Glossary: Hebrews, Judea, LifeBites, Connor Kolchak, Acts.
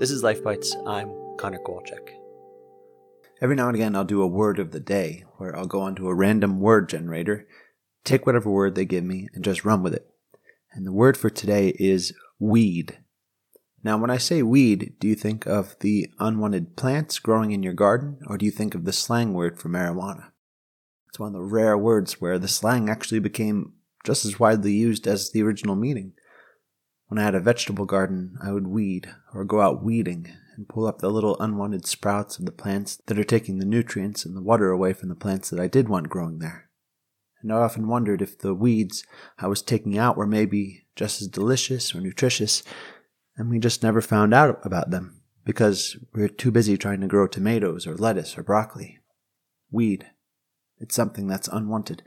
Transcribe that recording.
This is LifeBites. I'm Connor Kolchak. Every now and again, I'll do a word of the day where I'll go onto a random word generator, take whatever word they give me, and just run with it. And the word for today is weed. Now, when I say weed, do you think of the unwanted plants growing in your garden, or do you think of the slang word for marijuana? It's one of the rare words where the slang actually became just as widely used as the original meaning. When I had a vegetable garden, I would weed, or go out weeding, and pull up the little unwanted sprouts of the plants that are taking the nutrients and the water away from the plants that I did want growing there. And I often wondered if the weeds I was taking out were maybe just as delicious or nutritious, and we just never found out about them, because we were too busy trying to grow tomatoes or lettuce or broccoli. Weed. It's something that's unwanted.